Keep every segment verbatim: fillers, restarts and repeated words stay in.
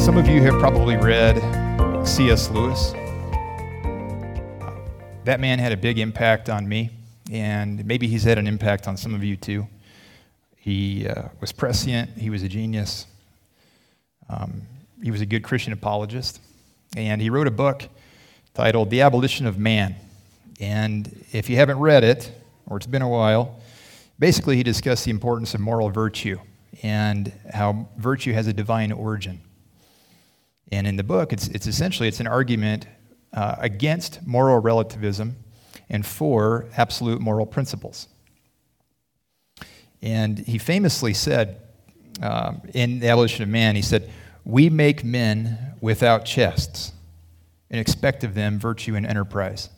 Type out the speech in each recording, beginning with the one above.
Some of you have probably read C S Lewis. That man had a big impact on me, and maybe he's had an impact on some of you too. He uh, was prescient. He was a genius. Um, he was a good Christian apologist, and he wrote a book titled The Abolition of Man. And if you haven't read it, or it's been a while, basically he discussed the importance of moral virtue and how virtue has a divine origin. And in the book, it's it's essentially it's an argument uh, against moral relativism and for absolute moral principles. And he famously said, um, in The Abolition of Man, he said, "We make men without chests and expect of them virtue and enterprise."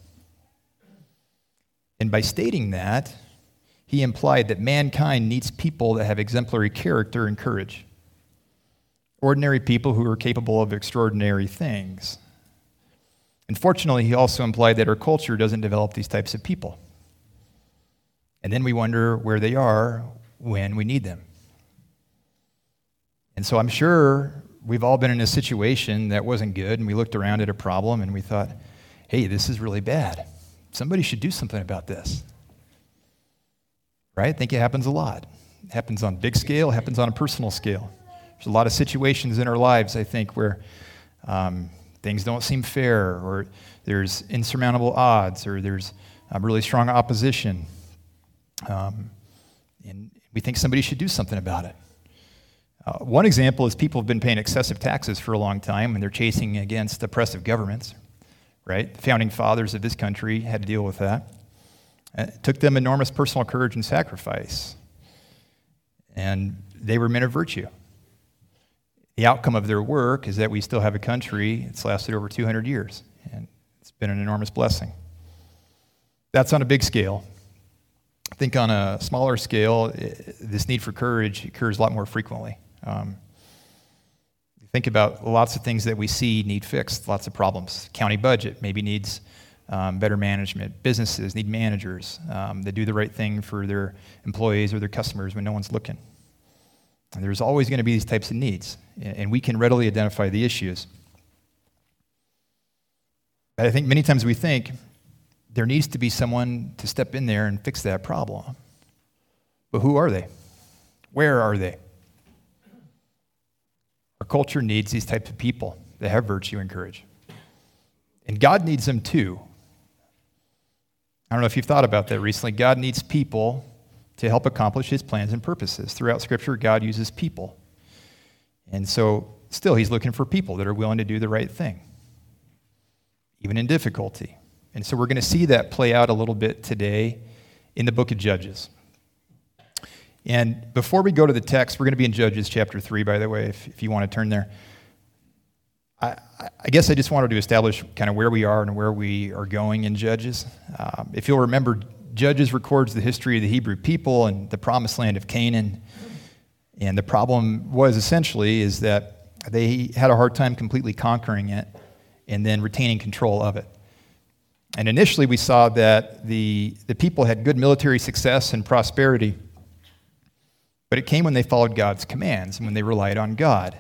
And by stating that, he implied that mankind needs people that have exemplary character and courage. Ordinary people who are capable of extraordinary things. Unfortunately, he also implied that our culture doesn't develop these types of people. And then we wonder where they are when we need them. And so I'm sure we've all been in a situation that wasn't good, and we looked around at a problem, and we thought, hey, this is really bad. Somebody should do something about this. Right? I think it happens a lot. It happens on big scale. It happens on a personal scale. There's a lot of situations in our lives, I think, where um, things don't seem fair, or there's insurmountable odds, or there's um, really strong opposition. Um, and we think somebody should do something about it. Uh, one example is people have been paying excessive taxes for a long time, and they're chasing against oppressive governments, right? The founding fathers of this country had to deal with that. It took them enormous personal courage and sacrifice, and they were men of virtue. The outcome of their work is that we still have a country that's lasted over two hundred years, and it's been an enormous blessing. That's on a big scale. I think on a smaller scale, this need for courage occurs a lot more frequently. Um, think about lots of things that we see need fixed, lots of problems. County budget maybe needs um, better management. Businesses need managers um, that do the right thing for their employees or their customers when no one's looking. There's always going to be these types of needs, and we can readily identify the issues. But I think many times we think there needs to be someone to step in there and fix that problem. But who are they? Where are they? Our culture needs these types of people that have virtue and courage. And God needs them too. I don't know if you've thought about that recently. God needs people to help accomplish His plans and purposes. Throughout Scripture, God uses people. And so, still, He's looking for people that are willing to do the right thing, even in difficulty. And so we're going to see that play out a little bit today in the book of Judges. And before we go to the text, we're going to be in Judges chapter three, by the way, if, if you want to turn there. I, I guess I just wanted to establish kind of where we are and where we are going in Judges. Um, if you'll remember, Judges records the history of the Hebrew people and the promised land of Canaan. And the problem was essentially is that they had a hard time completely conquering it and then retaining control of it. And initially we saw that the, the people had good military success and prosperity, but it came when they followed God's commands and when they relied on God.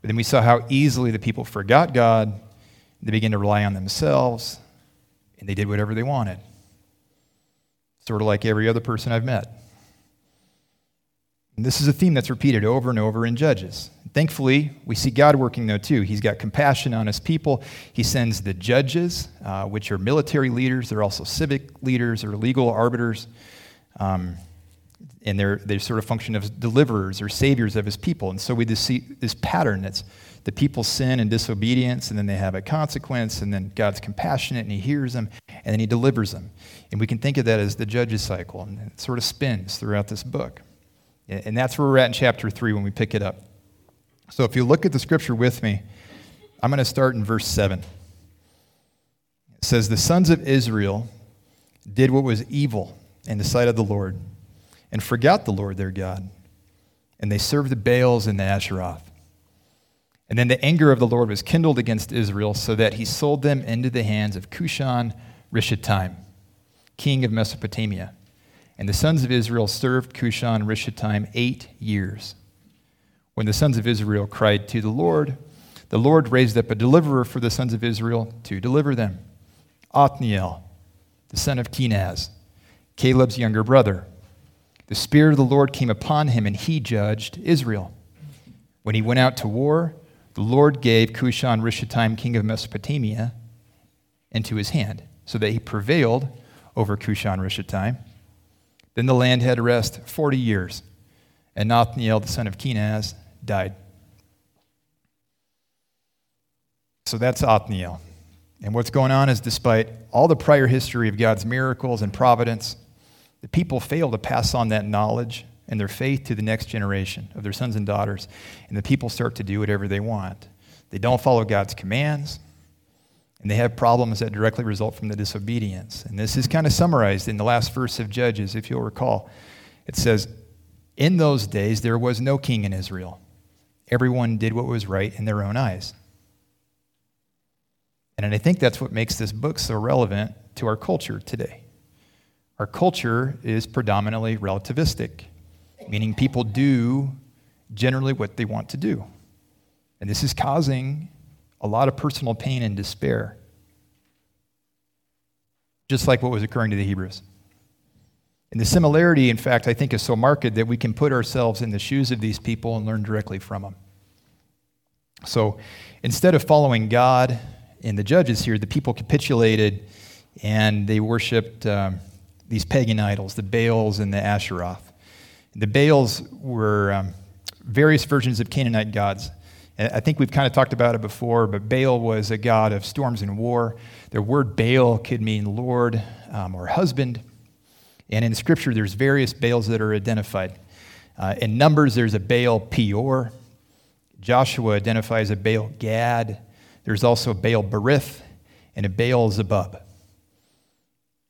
But then we saw how easily the people forgot God. They began to rely on themselves, and they did whatever they wanted. Sort of like every other person I've met. And this is a theme that's repeated over and over in Judges. Thankfully, we see God working, though, too. He's got compassion on His people. He sends the judges, uh, which are military leaders. They're also civic leaders or legal arbiters. Um, and they're, they sort of function as deliverers or saviors of His people. And so we just see this pattern that's the people's sin and disobedience, and then they have a consequence, and then God's compassionate, and He hears them, and then He delivers them. And we can think of that as the judges cycle, and it sort of spins throughout this book. And that's where we're at in chapter three when we pick it up. So if you look at the scripture with me, I'm going to start in verse seven. It says, "The sons of Israel did what was evil in the sight of the Lord, and forgot the Lord their God, and they served the Baals and the Asheroth. And then the anger of the Lord was kindled against Israel, so that he sold them into the hands of Cushan-Rishathaim, king of Mesopotamia. And the sons of Israel served Cushan-Rishathaim eight years. When the sons of Israel cried to the Lord, the Lord raised up a deliverer for the sons of Israel to deliver them, Othniel, the son of Kenaz, Caleb's younger brother. The Spirit of the Lord came upon him, and he judged Israel. When he went out to war, the Lord gave Cushan-Rishathaim, king of Mesopotamia, into his hand, so that he prevailed over Cushan-Rishathaim. Then the land had rest forty years, and Othniel, the son of Kenaz, died." So that's Othniel. And what's going on is, despite all the prior history of God's miracles and providence, the people fail to pass on that knowledge and their faith to the next generation of their sons and daughters, and the people start to do whatever they want. They don't follow God's commands, and they have problems that directly result from the disobedience. And this is kind of summarized in the last verse of Judges, if you'll recall. It says, "In those days there was no king in Israel. Everyone did what was right in their own eyes." And I think that's what makes this book so relevant to our culture today. Our culture is predominantly relativistic, meaning people do generally what they want to do. And this is causing a lot of personal pain and despair, just like what was occurring to the Hebrews. And the similarity, in fact, I think is so marked that we can put ourselves in the shoes of these people and learn directly from them. So instead of following God and the judges here, the people capitulated and they worshipped um, these pagan idols, the Baals and the Asheroth. The Baals were um, various versions of Canaanite gods. And I think we've kind of talked about it before, but Baal was a god of storms and war. The word Baal could mean lord um, or husband. And in Scripture, there's various Baals that are identified. Uh, in Numbers, there's a Baal Peor. Joshua identifies a Baal Gad. There's also a Baal Berith and a Baal Zebub.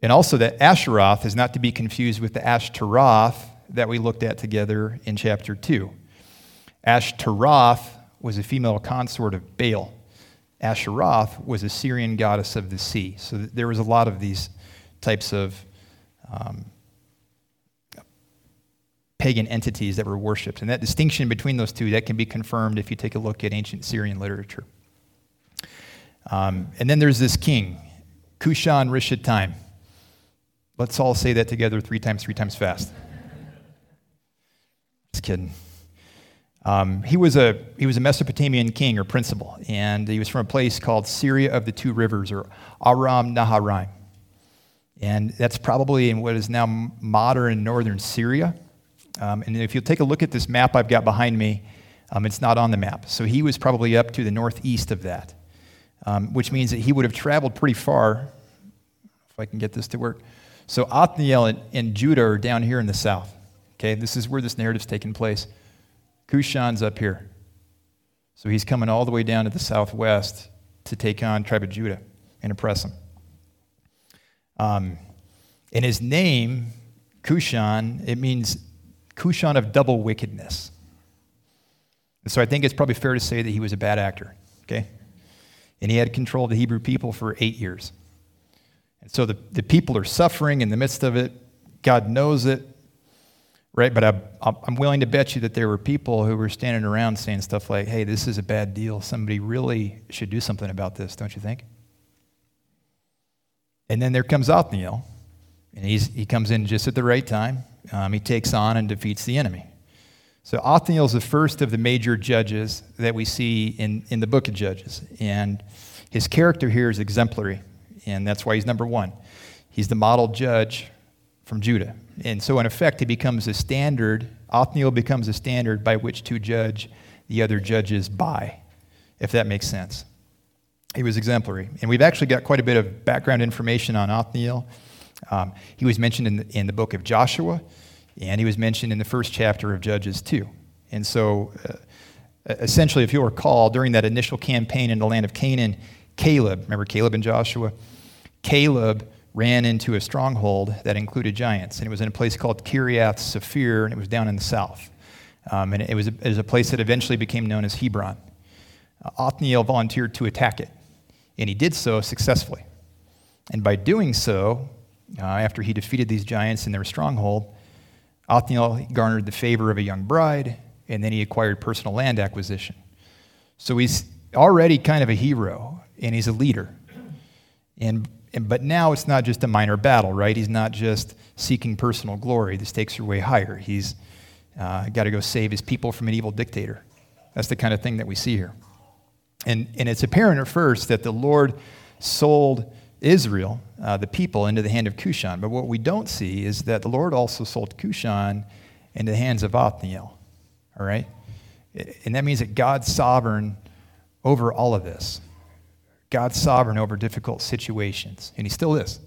And also that Asheroth is not to be confused with the Ashtaroth that we looked at together in chapter two. Ashtaroth was a female consort of Baal. Asheroth was a Syrian goddess of the sea. So there was a lot of these types of um, pagan entities that were worshipped. And that distinction between those two, that can be confirmed if you take a look at ancient Syrian literature. Um, and then there's this king, Cushan-Rishathaim. Let's all say that together three times, three times fast. Just kidding. Um, he was a he was a Mesopotamian king or principal, and he was from a place called Syria of the Two Rivers, or Aram Naharaim, and that's probably in what is now modern northern Syria. Um, and if you take a look at this map I've got behind me, um, it's not on the map. So he was probably up to the northeast of that, um, which means that he would have traveled pretty far. If I can get this to work, so Othniel and, and Judah are down here in the south. Okay, this is where this narrative's taking place. Cushan's up here. So he's coming all the way down to the southwest to take on the tribe of Judah and oppress them. Um, and his name, Cushan, it means Cushan of double wickedness. And so I think it's probably fair to say that he was a bad actor, okay? And he had control of the Hebrew people for eight years. And so the, the people are suffering in the midst of it. God knows it. Right, but I, I'm willing to bet you that there were people who were standing around saying stuff like, "Hey, this is a bad deal. Somebody really should do something about this, don't you think?" And then there comes Othniel, and he's, he comes in just at the right time. Um, he takes on and defeats the enemy. So Othniel is the first of the major judges that we see in, in the book of Judges, and his character here is exemplary, and that's why he's number one. He's the model judge from Judah. And so in effect, he becomes a standard, Othniel becomes a standard by which to judge the other judges by, if that makes sense. He was exemplary. And we've actually got quite a bit of background information on Othniel. Um, he was mentioned in the, in the book of Joshua. and he was mentioned in the first chapter of Judges too. And so uh, essentially, if you'll recall, during that initial campaign in the land of Canaan, Caleb, remember Caleb and Joshua? Caleb ran into a stronghold that included giants, and it was in a place called Kiriath-Saphir, and it was down in the south. Um, and it was, a, it was a place that eventually became known as Hebron. Uh, Othniel volunteered to attack it, and he did so successfully. And by doing so, uh, after he defeated these giants in their stronghold, Othniel garnered the favor of a young bride, and then he acquired personal land acquisition. So he's already kind of a hero, and he's a leader. And, and but now it's not just a minor battle, right? He's not just seeking personal glory. The stakes are way higher. He's uh, got to go save his people from an evil dictator. That's the kind of thing that we see here. And, and it's apparent at first that the Lord sold Israel, uh, the people, into the hand of Cushan. But what we don't see is that the Lord also sold Cushan into the hands of Othniel, all right? And that means that God's sovereign over all of this. God's sovereign over difficult situations, and he still is.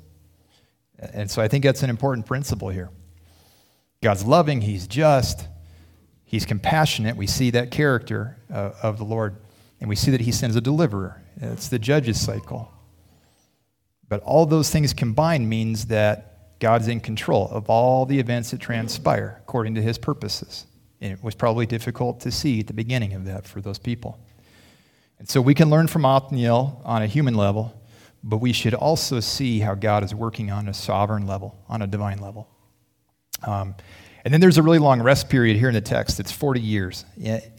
And so I think that's an important principle here. God's loving, he's just, he's compassionate. We see that character uh, of the Lord, and we see that he sends a deliverer. It's the Judges cycle. But all those things combined means that God's in control of all the events that transpire according to his purposes. And it was probably difficult to see at the beginning of that for those people. And so we can learn from Othniel on a human level, but we should also see how God is working on a sovereign level, on a divine level. Um, and then there's a really long rest period here in the text. It's forty years.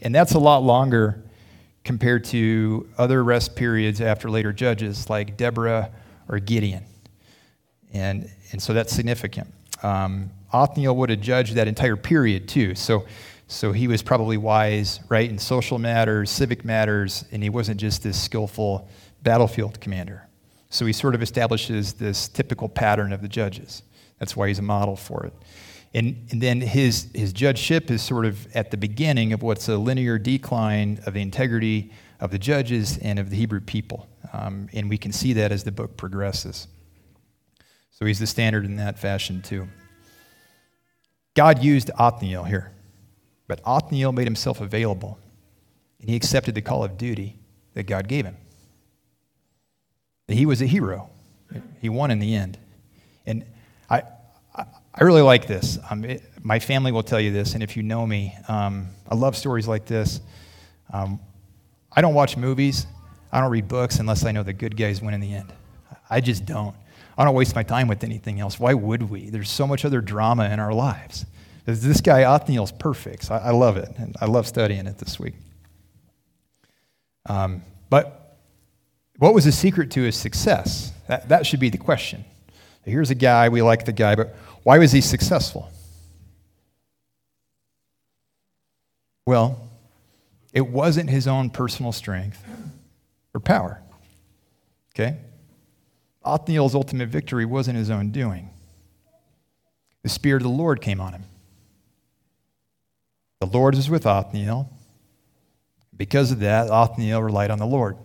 And that's a lot longer compared to other rest periods after later judges like Deborah or Gideon. And, and so that's significant. Um, Othniel would have judged that entire period too. So So he was probably wise, right, in social matters, civic matters, and he wasn't just this skillful battlefield commander. So he sort of establishes this typical pattern of the judges. That's why he's a model for it. And, and then his, his judgeship is sort of at the beginning of what's a linear decline of the integrity of the judges and of the Hebrew people. Um, and we can see that as the book progresses. So he's the standard in that fashion too. God used Othniel here. But Othniel made himself available, and he accepted the call of duty that God gave him. He was a hero. He won in the end. And I I really like this. Um, it, my family will tell you this, and if you know me, um, I love stories like this. Um, I don't watch movies. I don't read books unless I know the good guys win in the end. I just don't. I don't waste my time with anything else. Why would we? There's so much other drama in our lives. This guy, Othniel's perfect. I, I love it, and I love studying it this week. Um, but what was the secret to his success? That, that should be the question. Here's a guy, we like the guy, but why was he successful? Well, it wasn't his own personal strength or power, okay? Othniel's ultimate victory wasn't his own doing. The Spirit of the Lord came on him. The Lord was with Othniel. Because of that, Othniel relied on the Lord.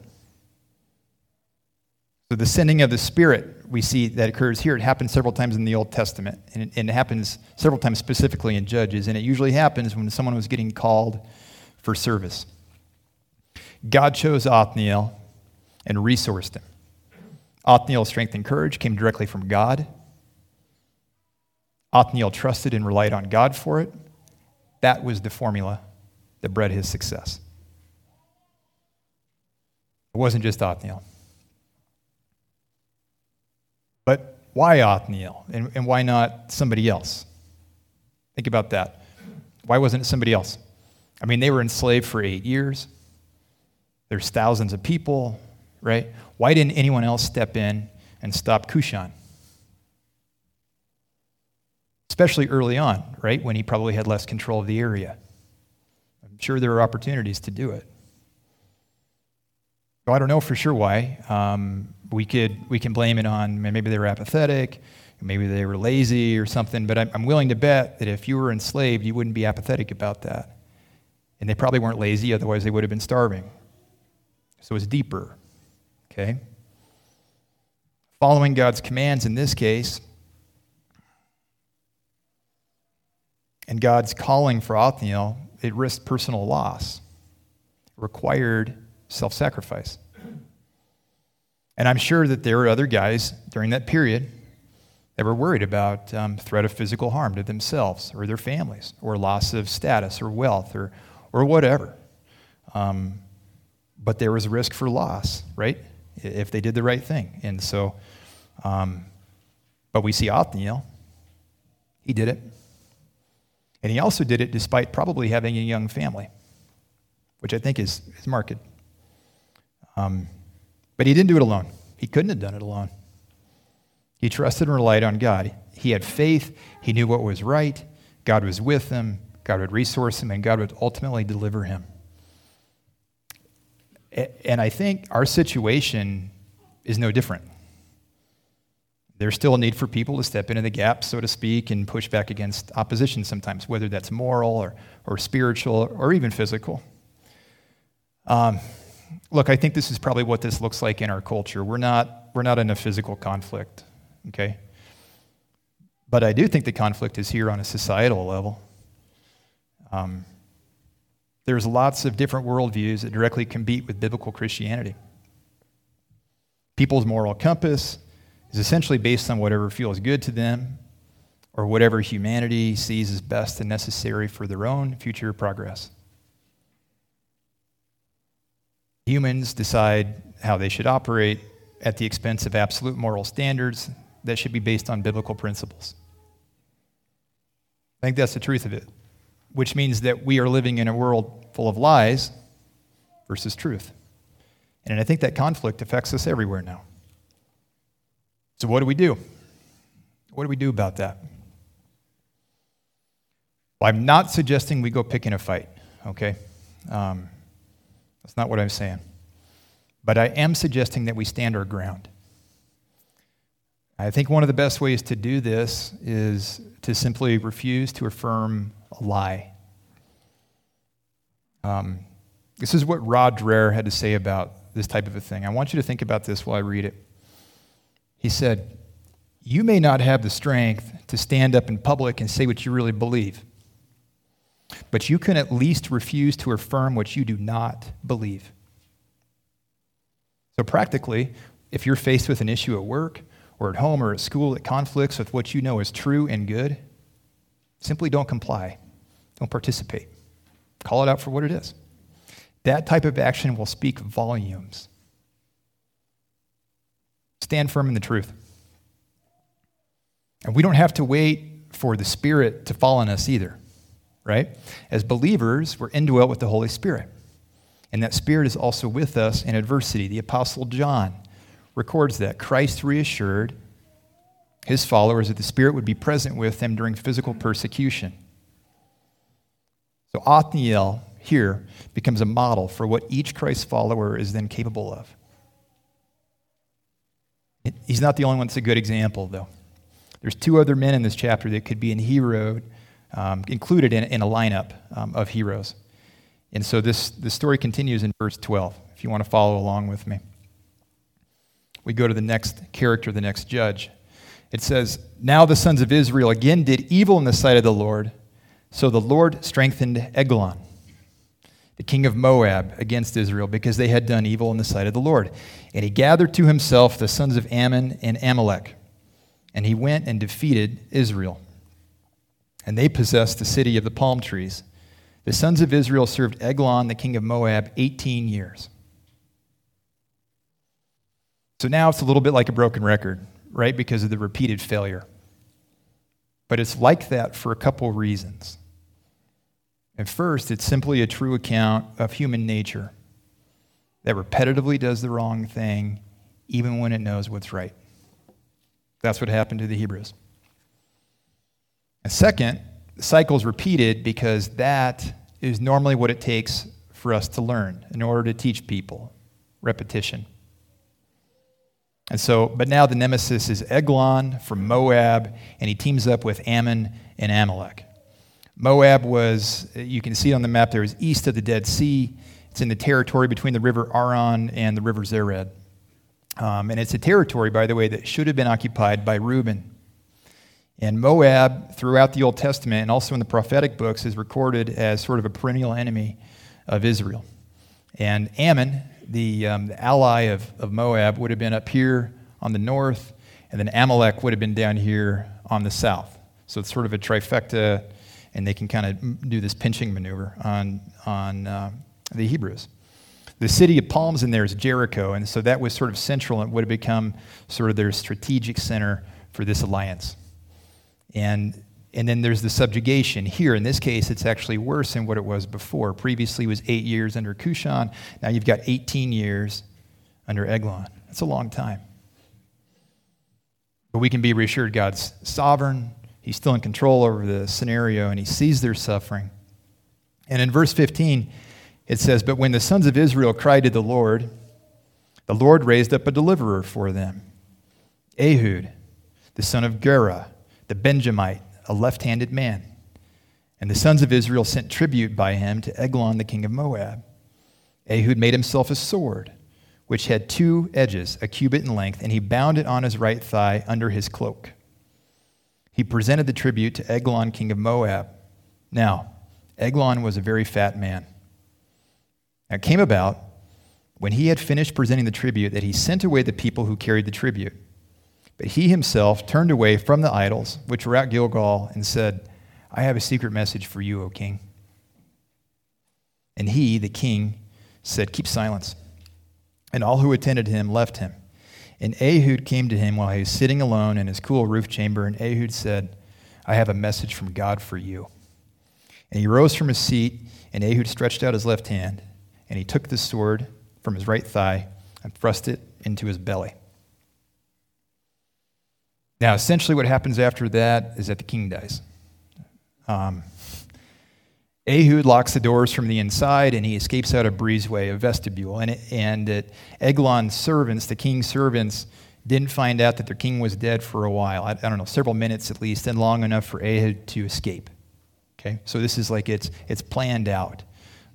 So the sending of the Spirit we see that occurs here. It happens several times in the Old Testament, and it, and it happens several times specifically in Judges, and it usually happens when someone was getting called for service. God chose Othniel and resourced him. Othniel's strength and courage came directly from God. Othniel trusted and relied on God for it. That was the formula that bred his success. It wasn't just Othniel. But why Othniel? And, and why not somebody else? Think about that. Why wasn't it somebody else? I mean, they were enslaved for eight years. There's thousands of people, right? Why didn't anyone else step in and stop Cushan? Especially early on, right, when he probably had less control of the area. I'm sure there were opportunities to do it. Well, I don't know for sure why. Um, we could we can blame it on maybe they were apathetic, maybe they were lazy or something, but I'm, I'm willing to bet that if you were enslaved, you wouldn't be apathetic about that. And they probably weren't lazy, otherwise they would have been starving. So it's deeper, okay? Following God's commands in this case and God's calling for Othniel, it risked personal loss, required self-sacrifice. And I'm sure that there were other guys during that period that were worried about um, threat of physical harm to themselves or their families or loss of status or wealth or or whatever. Um, but there was risk for loss, right, if they did the right thing. And so, um, but we see Othniel, he did it. And he also did it despite probably having a young family, which I think is, is marked. Um, but he didn't do it alone. He couldn't have done it alone. He trusted and relied on God. He had faith. He knew what was right. God was with him. God would resource him, and God would ultimately deliver him. And I think our situation is no different. There's still a need for people to step into the gap, so to speak, and push back against opposition sometimes, whether that's moral or, or spiritual or even physical. Um, look, I think this is probably what this looks like in our culture. We're not we're not in a physical conflict, okay? But I do think the conflict is here on a societal level. Um, there's lots of different worldviews that directly compete with biblical Christianity. People's moral compass is essentially based on whatever feels good to them or whatever humanity sees as best and necessary for their own future progress. Humans decide how they should operate at the expense of absolute moral standards that should be based on biblical principles. I think that's the truth of it, which means that we are living in a world full of lies versus truth. And I think that conflict affects us everywhere now. So what do we do? What do we do about that? Well, I'm not suggesting we go pick in a fight, okay? Um, that's not what I'm saying. But I am suggesting that we stand our ground. I think one of the best ways to do this is to simply refuse to affirm a lie. Um, this is what Rod Dreher had to say about this type of a thing. I want you to think about this while I read it. He said, "You may not have the strength to stand up in public and say what you really believe, but you can at least refuse to affirm what you do not believe." So practically, if you're faced with an issue at work or at home or at school that conflicts with what you know is true and good, simply don't comply. Don't participate. Call it out for what it is. That type of action will speak volumes. Stand firm in the truth. And we don't have to wait for the Spirit to fall on us either, right? As believers, we're indwelt with the Holy Spirit. And that Spirit is also with us in adversity. The Apostle John records that. Christ reassured his followers that the Spirit would be present with them during physical persecution. So Othniel here becomes a model for what each Christ follower is then capable of. He's not the only one that's a good example, though. There's two other men in this chapter that could be in hero, um, included in, in a lineup um, of heroes. And so this, this story continues in verse twelve, if you want to follow along with me. We go to the next character, the next judge. It says, "Now the sons of Israel again did evil in the sight of the Lord, so the Lord strengthened Eglon, the king of Moab, against Israel, because they had done evil in the sight of the Lord. And he gathered to himself the sons of Ammon and Amalek, and he went and defeated Israel. And they possessed the city of the palm trees. The sons of Israel served Eglon, the king of Moab, eighteen years. So now it's a little bit like a broken record, right, because of the repeated failure. But it's like that for a couple reasons. At first, it's simply a true account of human nature that repetitively does the wrong thing even when it knows what's right. That's what happened to the Hebrews. And second, the cycle's repeated because that is normally what it takes for us to learn in order to teach people, repetition. And so, but now the nemesis is Eglon from Moab, and he teams up with Ammon and Amalek. Moab was, you can see on the map there, is east of the Dead Sea. It's in the territory between the river Aron and the river Zered. Um, and it's a territory, by the way, that should have been occupied by Reuben. And Moab, throughout the Old Testament and also in the prophetic books, is recorded as sort of a perennial enemy of Israel. And Ammon, the, um, the ally of, of Moab, would have been up here on the north, and then Amalek would have been down here on the south. So it's sort of a trifecta, and they can kind of do this pinching maneuver on, on uh, the Hebrews. The city of palms in there is Jericho, and so that was sort of central and would have become sort of their strategic center for this alliance. And and then there's the subjugation. Here, in this case, it's actually worse than what it was before. Previously, it was eight years under Cushan. Now you've got eighteen years under Eglon. That's a long time. But we can be reassured God's sovereign. He's still in control over the scenario, and he sees their suffering. And in verse fifteen, it says, "But when the sons of Israel cried to the Lord, the Lord raised up a deliverer for them, Ehud, the son of Gera, the Benjamite, a left-handed man. And the sons of Israel sent tribute by him to Eglon, the king of Moab. Ehud made himself a sword, which had two edges, a cubit in length, and he bound it on his right thigh under his cloak. He presented the tribute to Eglon, king of Moab. Now, Eglon was a very fat man. Now, it came about, when he had finished presenting the tribute, that he sent away the people who carried the tribute. But he himself turned away from the idols, which were at Gilgal, and said, 'I have a secret message for you, O king.' And he, the king, said, 'Keep silence.' And all who attended him left him. And Ehud came to him while he was sitting alone in his cool roof chamber, and Ehud said, 'I have a message from God for you.' And he rose from his seat, and Ehud stretched out his left hand, and he took the sword from his right thigh and thrust it into his belly." Now, essentially what happens after that is that the king dies. Um, Ehud locks the doors from the inside, and he escapes out a breezeway, a vestibule. And, it, and it, Eglon's servants, the king's servants, didn't find out that their king was dead for a while. I, I don't know, several minutes at least, and long enough for Ehud to escape. Okay, so this is like it's it's planned out.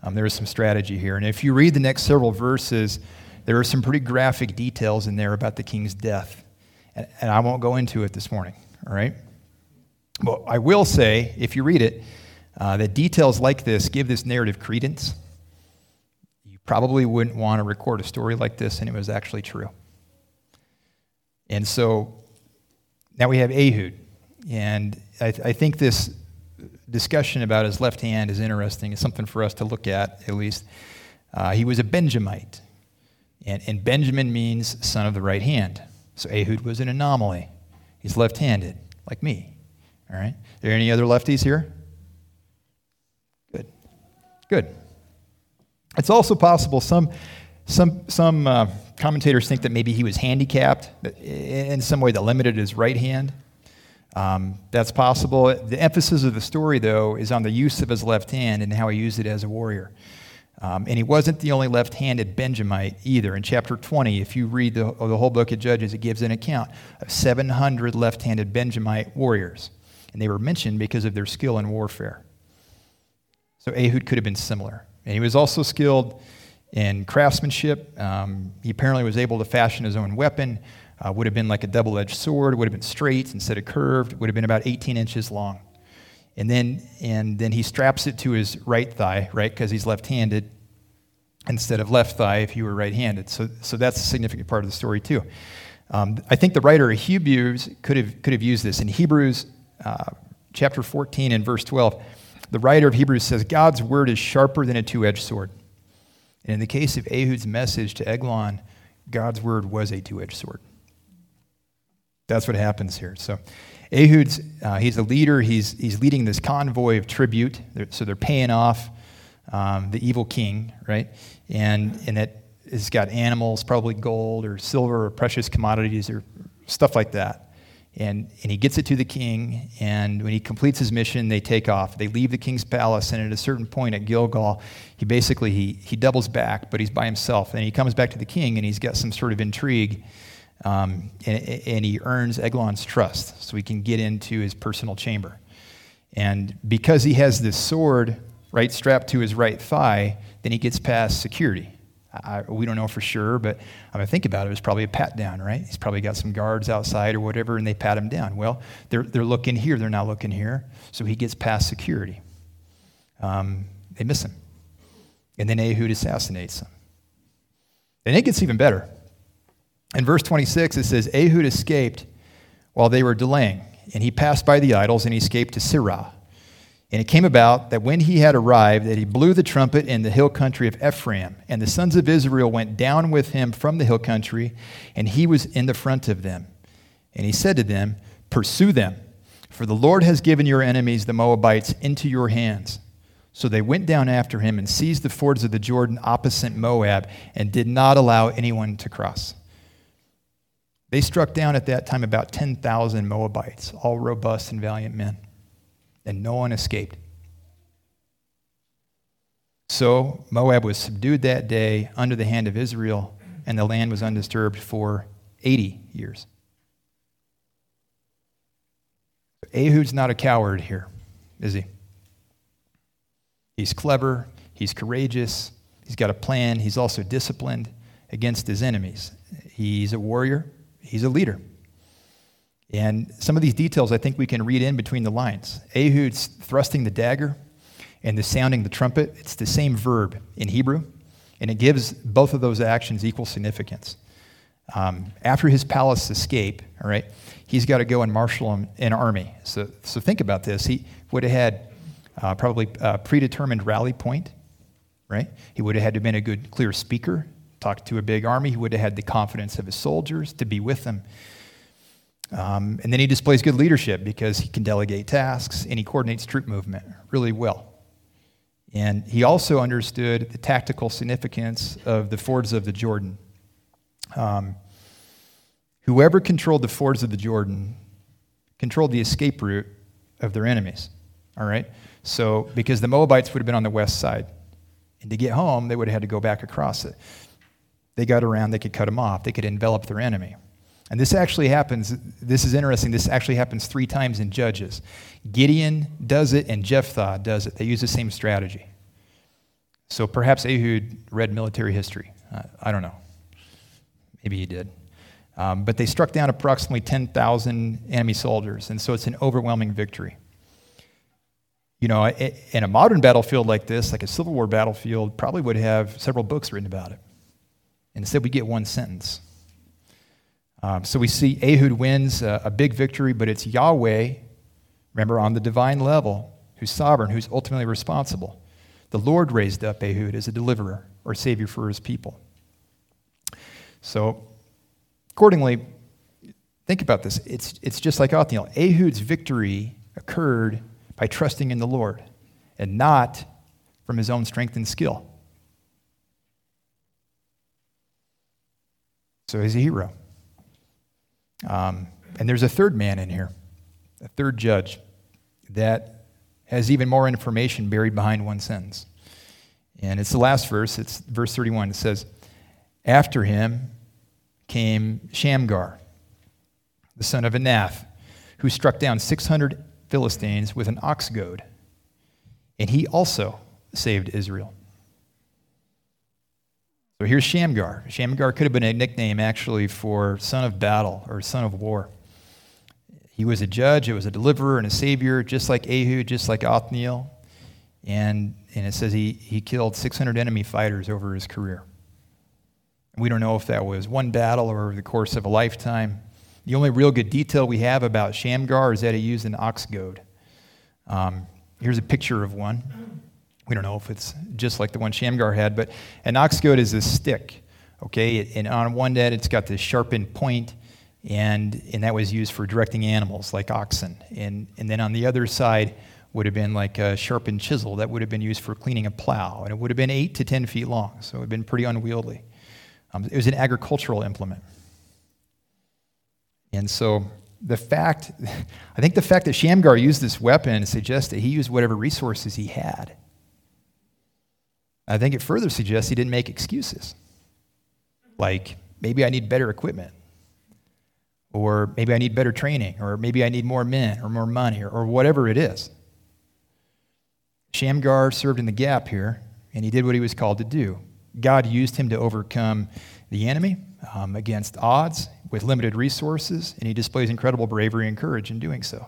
Um, there is some strategy here. And if you read the next several verses, there are some pretty graphic details in there about the king's death. And I won't go into it this morning, all right? But I will say, if you read it, uh, that details like this give this narrative credence. You probably wouldn't want to record a story like this, and it was actually true. And so now we have Ehud. And I, th- I think this discussion about his left hand is interesting. It's something for us to look at, at least. Uh, he was a Benjamite. And, and Benjamin means son of the right hand. So Ehud was an anomaly. He's left-handed, like me. All right? Are there any other lefties here? Good. Good. It's also possible some some some uh, commentators think that maybe he was handicapped in some way that limited his right hand. Um, that's possible. The emphasis of the story, though, is on the use of his left hand and how he used it as a warrior. Um, and he wasn't the only left-handed Benjamite either. In chapter twenty, if you read the, the whole book of Judges, it gives an account of seven hundred left-handed Benjamite warriors. And they were mentioned because of their skill in warfare. So Ehud could have been similar. And he was also skilled in craftsmanship. Um, he apparently was able to fashion his own weapon. Uh, would have been like a double-edged sword. Would have been straight instead of curved. Would have been about eighteen inches long. And then and then he straps it to his right thigh, right, because he's left-handed instead of left thigh if he were right-handed. So so that's a significant part of the story too. Um, I think the writer of Hebrews could have could have used this. In Hebrews uh, chapter fourteen and verse twelve, the writer of Hebrews says, "God's word is sharper than a two-edged sword." And in the case of Ehud's message to Eglon, God's word was a two-edged sword. That's what happens here. So Ehud's, uh, he's a leader. He's he's leading this convoy of tribute. They're, so they're paying off um, the evil king, right? And and that has got animals, probably gold or silver or precious commodities or stuff like that. And and he gets it to the king. And when he completes his mission, they take off. They leave the king's palace. And at a certain point at Gilgal, he basically he he doubles back, but he's by himself. And he comes back to the king, and he's got some sort of intrigue. Um, and, and he earns Eglon's trust so he can get into his personal chamber. And because he has this sword right strapped to his right thigh, then he gets past security. I, we don't know for sure, but I mean, think about it. It was probably a pat down, right? He's probably got some guards outside or whatever, and they pat him down. Well, they're they're looking here. They're not looking here. So he gets past security. Um, they miss him. And then Ehud assassinates him. And it gets even better. In verse twenty-six, it says, Ehud escaped while they were delaying, and he passed by the idols, and he escaped to Sirah. And it came about that when he had arrived, that he blew the trumpet in the hill country of Ephraim. And the sons of Israel went down with him from the hill country, and he was in the front of them. And he said to them, Pursue them, for the Lord has given your enemies, the Moabites, into your hands. So they went down after him and seized the fords of the Jordan opposite Moab and did not allow anyone to cross. They struck down at that time about ten thousand Moabites, all robust and valiant men. And no one escaped. So Moab was subdued that day under the hand of Israel, and the land was undisturbed for eighty years. Ehud's not a coward here, is he? He's clever, he's courageous, he's got a plan, he's also disciplined against his enemies. He's a warrior, he's a leader. And some of these details I think we can read in between the lines. Ehud's thrusting the dagger and the sounding the trumpet. It's the same verb in Hebrew, and it gives both of those actions equal significance. Um, after his palace escape, all right, he's got to go and marshal an, an army. So, so think about this. He would have had uh, probably a predetermined rally point, right? He would have had to have been a good, clear speaker, talk to a big army. He would have had the confidence of his soldiers to be with them. Um, and then he displays good leadership because he can delegate tasks and he coordinates troop movement really well. And he also understood the tactical significance of the fords of the Jordan. Um, whoever controlled the fords of the Jordan controlled the escape route of their enemies, all right? So, because the Moabites would have been on the west side. And to get home, they would have had to go back across it. They got around, they could cut them off, they could envelop their enemy. And this actually happens, this is interesting, this actually happens three times in Judges. Gideon does it and Jephthah does it. They use the same strategy. So perhaps Ehud read military history. Uh, I don't know. Maybe he did. Um, but they struck down approximately ten thousand enemy soldiers, and so it's an overwhelming victory. You know, in a modern battlefield like this, like a Civil War battlefield, probably would have several books written about it. And instead we get one sentence. Um, so we see Ehud wins a, a big victory, but it's Yahweh, remember, on the divine level, who's sovereign, who's ultimately responsible. The Lord raised up Ehud as a deliverer or savior for his people. So accordingly, think about this. It's, it's just like Othniel. Ehud's victory occurred by trusting in the Lord and not from his own strength and skill. So he's a hero. Um, and there's a third man in here, a third judge, that has even more information buried behind one sentence. And it's the last verse, it's verse thirty-one. It says, After him came Shamgar, the son of Anath, who struck down six hundred Philistines with an ox goad. And he also saved Israel. So here's Shamgar. Shamgar could have been a nickname actually for son of battle or son of war. He was a judge, he was a deliverer and a savior, just like Ehud, just like Othniel. And, and it says he, he killed six hundred enemy fighters over his career. We don't know if that was one battle or over the course of a lifetime. The only real good detail we have about Shamgar is that he used an ox goad. Um, here's a picture of one. We don't know if it's just like the one Shamgar had, but an ox goad is a stick, okay? And on one end, it's got this sharpened point, and, and that was used for directing animals like oxen. And, and then on the other side would have been like a sharpened chisel that would have been used for cleaning a plow, and it would have been eight to ten feet long, so it would have been pretty unwieldy. Um, it was an agricultural implement. And so the fact, I think the fact that Shamgar used this weapon suggests that he used whatever resources he had. I think it further suggests he didn't make excuses. Like, maybe I need better equipment, or maybe I need better training, or maybe I need more men, or more money, or, or whatever it is. Shamgar served in the gap here, and he did what he was called to do. God used him to overcome the enemy um, against odds with limited resources, and he displays incredible bravery and courage in doing so.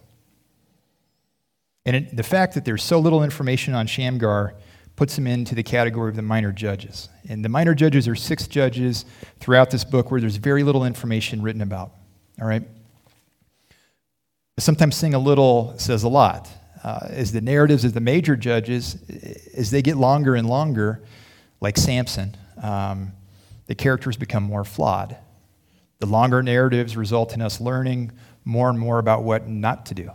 And it, the fact that there's so little information on Shamgar puts him into the category of the minor judges. And the minor judges are six judges throughout this book where there's very little information written about. All right? Sometimes saying a little says a lot. Uh, as the narratives of the major judges, as they get longer and longer, like Samson, um, the characters become more flawed. The longer narratives result in us learning more and more about what not to do.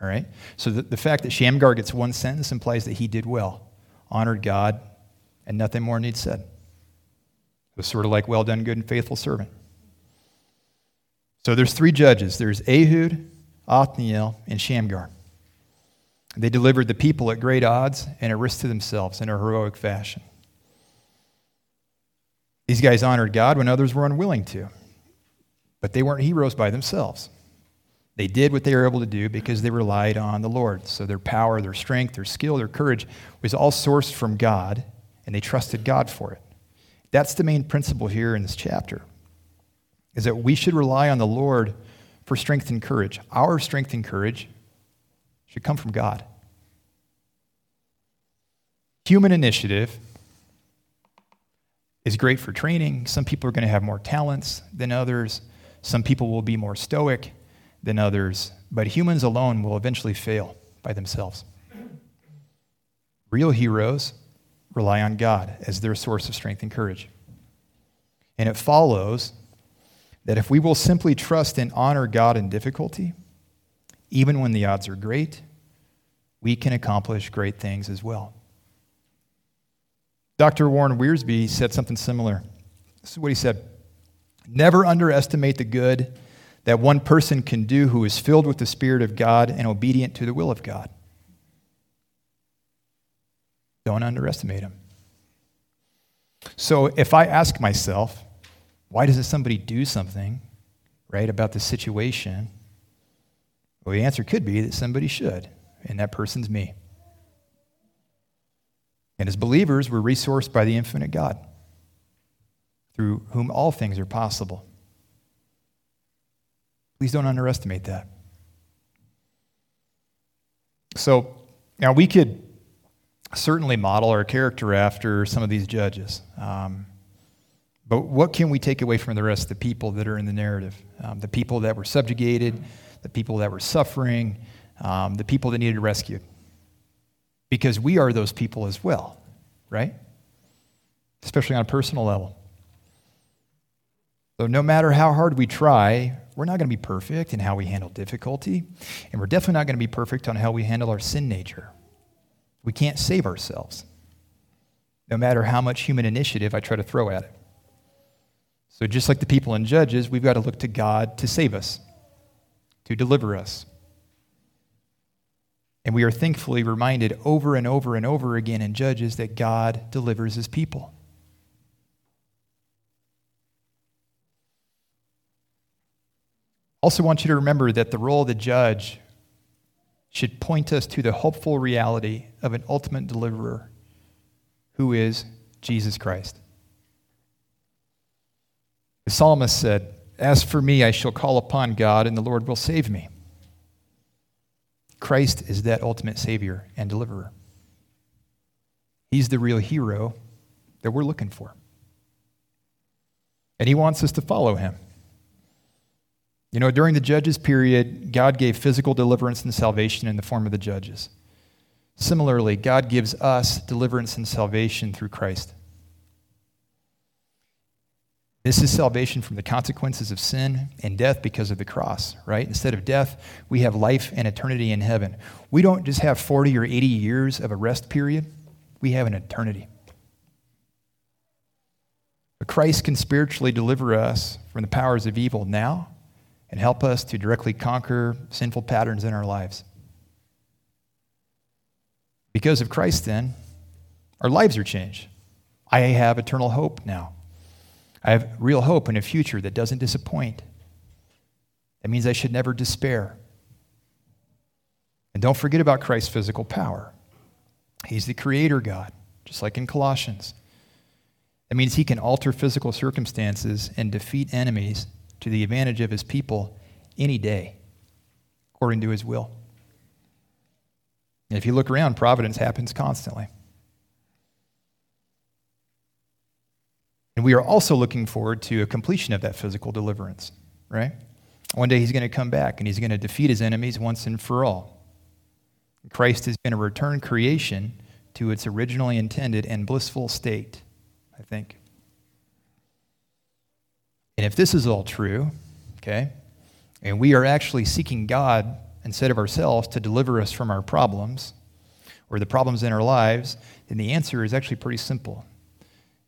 All right? So the, the fact that Shamgar gets one sentence implies that he did well, honored God, and nothing more needs said. It was sort of like, well done, good and faithful servant. So there's three judges. There's Ehud, Othniel, and Shamgar. They delivered the people at great odds and at risk to themselves in a heroic fashion. These guys honored God when others were unwilling to, but they weren't heroes by themselves. They did what they were able to do because they relied on the Lord. So their power, their strength, their skill, their courage was all sourced from God, and they trusted God for it. That's the main principle here in this chapter, is that we should rely on the Lord for strength and courage. Our strength and courage should come from God. Human initiative is great for training. Some people are going to have more talents than others. Some people will be more stoic than others, but humans alone will eventually fail by themselves. Real heroes rely on God as their source of strength and courage. And it follows that if we will simply trust and honor God in difficulty, even when the odds are great, we can accomplish great things as well. Doctor Warren Wiersbe said something similar. This is what he said: never underestimate the good that one person can do who is filled with the Spirit of God and obedient to the will of God. Don't underestimate him. So if I ask myself, why doesn't somebody do something, right, about the situation? Well, the answer could be that somebody should, and that person's me. And as believers, we're resourced by the infinite God, through whom all things are possible. Please don't underestimate that. So now we could certainly model our character after some of these judges. Um, but what can we take away from the rest of the people that are in the narrative? Um, the people that were subjugated, the people that were suffering, um, the people that needed rescue. Because we are those people as well, right? Especially on a personal level. So no matter how hard we try, we're not going to be perfect in how we handle difficulty, and we're definitely not going to be perfect on how we handle our sin nature. We can't save ourselves, no matter how much human initiative I try to throw at it. So just like the people in Judges, we've got to look to God to save us, to deliver us. And we are thankfully reminded over and over and over again in Judges that God delivers his people. Also want you to remember that the role of the judge should point us to the hopeful reality of an ultimate deliverer who is Jesus Christ. The psalmist said, "As for me, I shall call upon God, and the Lord will save me." Christ is that ultimate Savior and deliverer. He's the real hero that we're looking for. And he wants us to follow him. You know, during the Judges period, God gave physical deliverance and salvation in the form of the judges. Similarly, God gives us deliverance and salvation through Christ. This is salvation from the consequences of sin and death because of the cross, right? Instead of death, we have life and eternity in heaven. We don't just have forty or eighty years of a rest period. We have an eternity. But Christ can spiritually deliver us from the powers of evil now, and help us to directly conquer sinful patterns in our lives. Because of Christ, then, our lives are changed. I have eternal hope now. I have real hope in a future that doesn't disappoint. That means I should never despair. And don't forget about Christ's physical power. He's the creator God, just like in Colossians. That means he can alter physical circumstances and defeat enemies to the advantage of his people any day, according to his will. And if you look around, providence happens constantly. And we are also looking forward to a completion of that physical deliverance, right? One day he's going to come back and he's going to defeat his enemies once and for all. Christ is going to return creation to its originally intended and blissful state, I think. And if this is all true, okay, and we are actually seeking God instead of ourselves to deliver us from our problems or the problems in our lives, then the answer is actually pretty simple.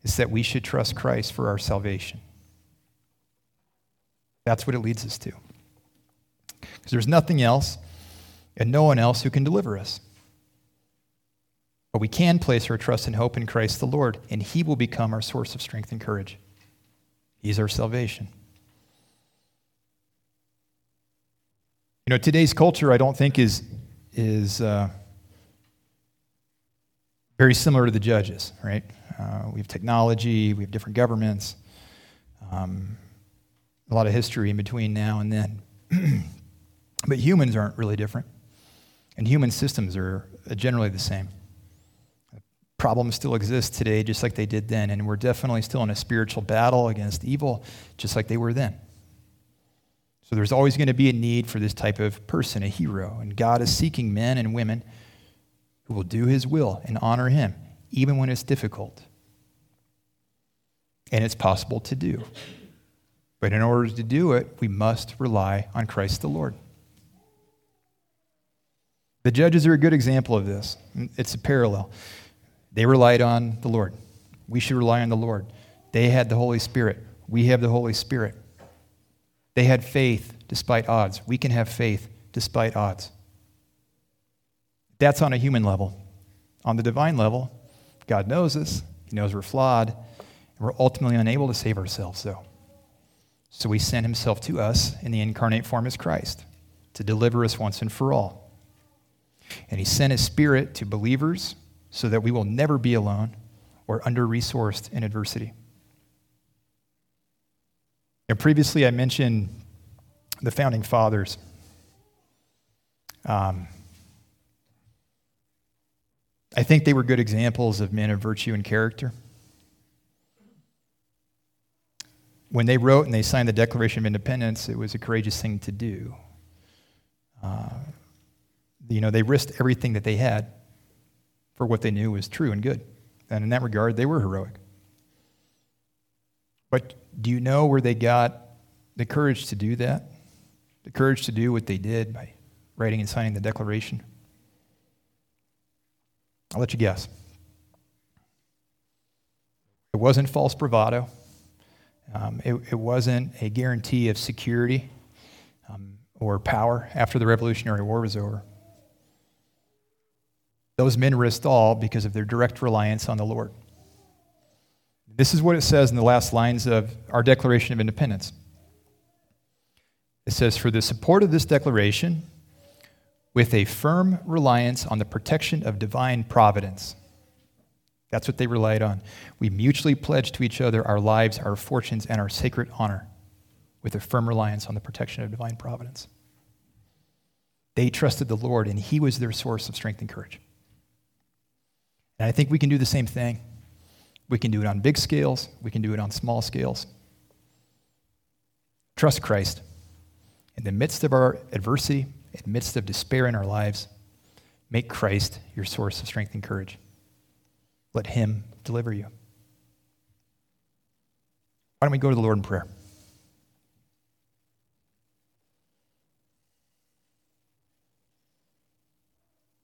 It's that we should trust Christ for our salvation. That's what it leads us to. Because there's nothing else and no one else who can deliver us. But we can place our trust and hope in Christ the Lord, and he will become our source of strength and courage. He's our salvation. You know, today's culture, I don't think, is, is uh, very similar to the Judges, right? Uh, we have technology, we have different governments, um, a lot of history in between now and then. But humans aren't really different, and human systems are generally the same. Problems still exist today just like they did then, and we're definitely still in a spiritual battle against evil just like they were then. So there's always going to be a need for this type of person, a hero, and God is seeking men and women who will do his will and honor him, even when it's difficult. And it's possible to do. But in order to do it, we must rely on Christ the Lord. The Judges are a good example of this. It's a parallel. They relied on the Lord. We should rely on the Lord. They had the Holy Spirit. We have the Holy Spirit. They had faith despite odds. We can have faith despite odds. That's on a human level. On the divine level, God knows us. He knows we're flawed. And we're ultimately unable to save ourselves, though. So he sent himself to us in the incarnate form as Christ to deliver us once and for all. And he sent his spirit to believers so that we will never be alone or under-resourced in adversity. And previously I mentioned the founding fathers. Um, I think they were good examples of men of virtue and character. When they wrote and they signed the Declaration of Independence, it was a courageous thing to do. Uh, you know, they risked everything that they had for what they knew was true and good. And in that regard, they were heroic. But do you know where they got the courage to do that? The courage to do what they did by writing and signing the Declaration? I'll let you guess. It wasn't false bravado. Um, it, it wasn't a guarantee of security um, or power after the Revolutionary War was over. Those men risked all because of their direct reliance on the Lord. This is what it says in the last lines of our Declaration of Independence. It says, "For the support of this declaration, with a firm reliance on the protection of divine providence." That's what they relied on. "We mutually pledge to each other our lives, our fortunes, and our sacred honor with a firm reliance on the protection of divine providence." They trusted the Lord, and he was their source of strength and courage. And I think we can do the same thing. We can do it on big scales. We can do it on small scales. Trust Christ. In the midst of our adversity, in the midst of despair in our lives, make Christ your source of strength and courage. Let him deliver you. Why don't we go to the Lord in prayer?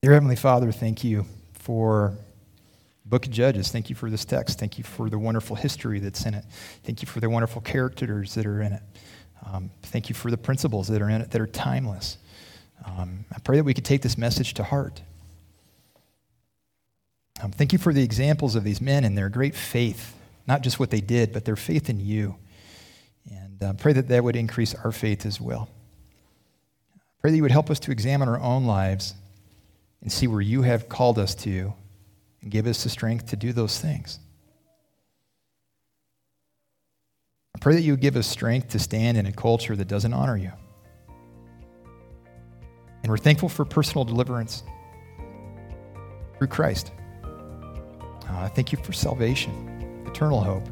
Dear Heavenly Father, thank you for the book of Judges. Thank you for this text. Thank you for the wonderful history that's in it. Thank you for the wonderful characters that are in it. Um, thank you for the principles that are in it that are timeless. Um, I pray that we could take this message to heart. Um, thank you for the examples of these men and their great faith, not just what they did, but their faith in you. And uh, pray that that would increase our faith as well. Pray that you would help us to examine our own lives and see where you have called us to, and give us the strength to do those things. pray that you would give us strength to stand in a culture that doesn't honor you. And we're thankful for personal deliverance through Christ. Uh, thank you for salvation, eternal hope.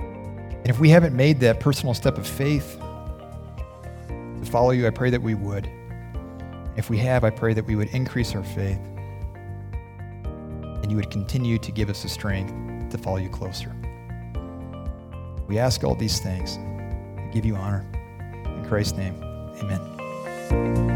And if we haven't made that personal step of faith to follow you, I pray that we would. If we have, I pray that we would increase our faith and you would continue to give us the strength to follow you closer. We ask all these things and give you honor. In Christ's name, amen.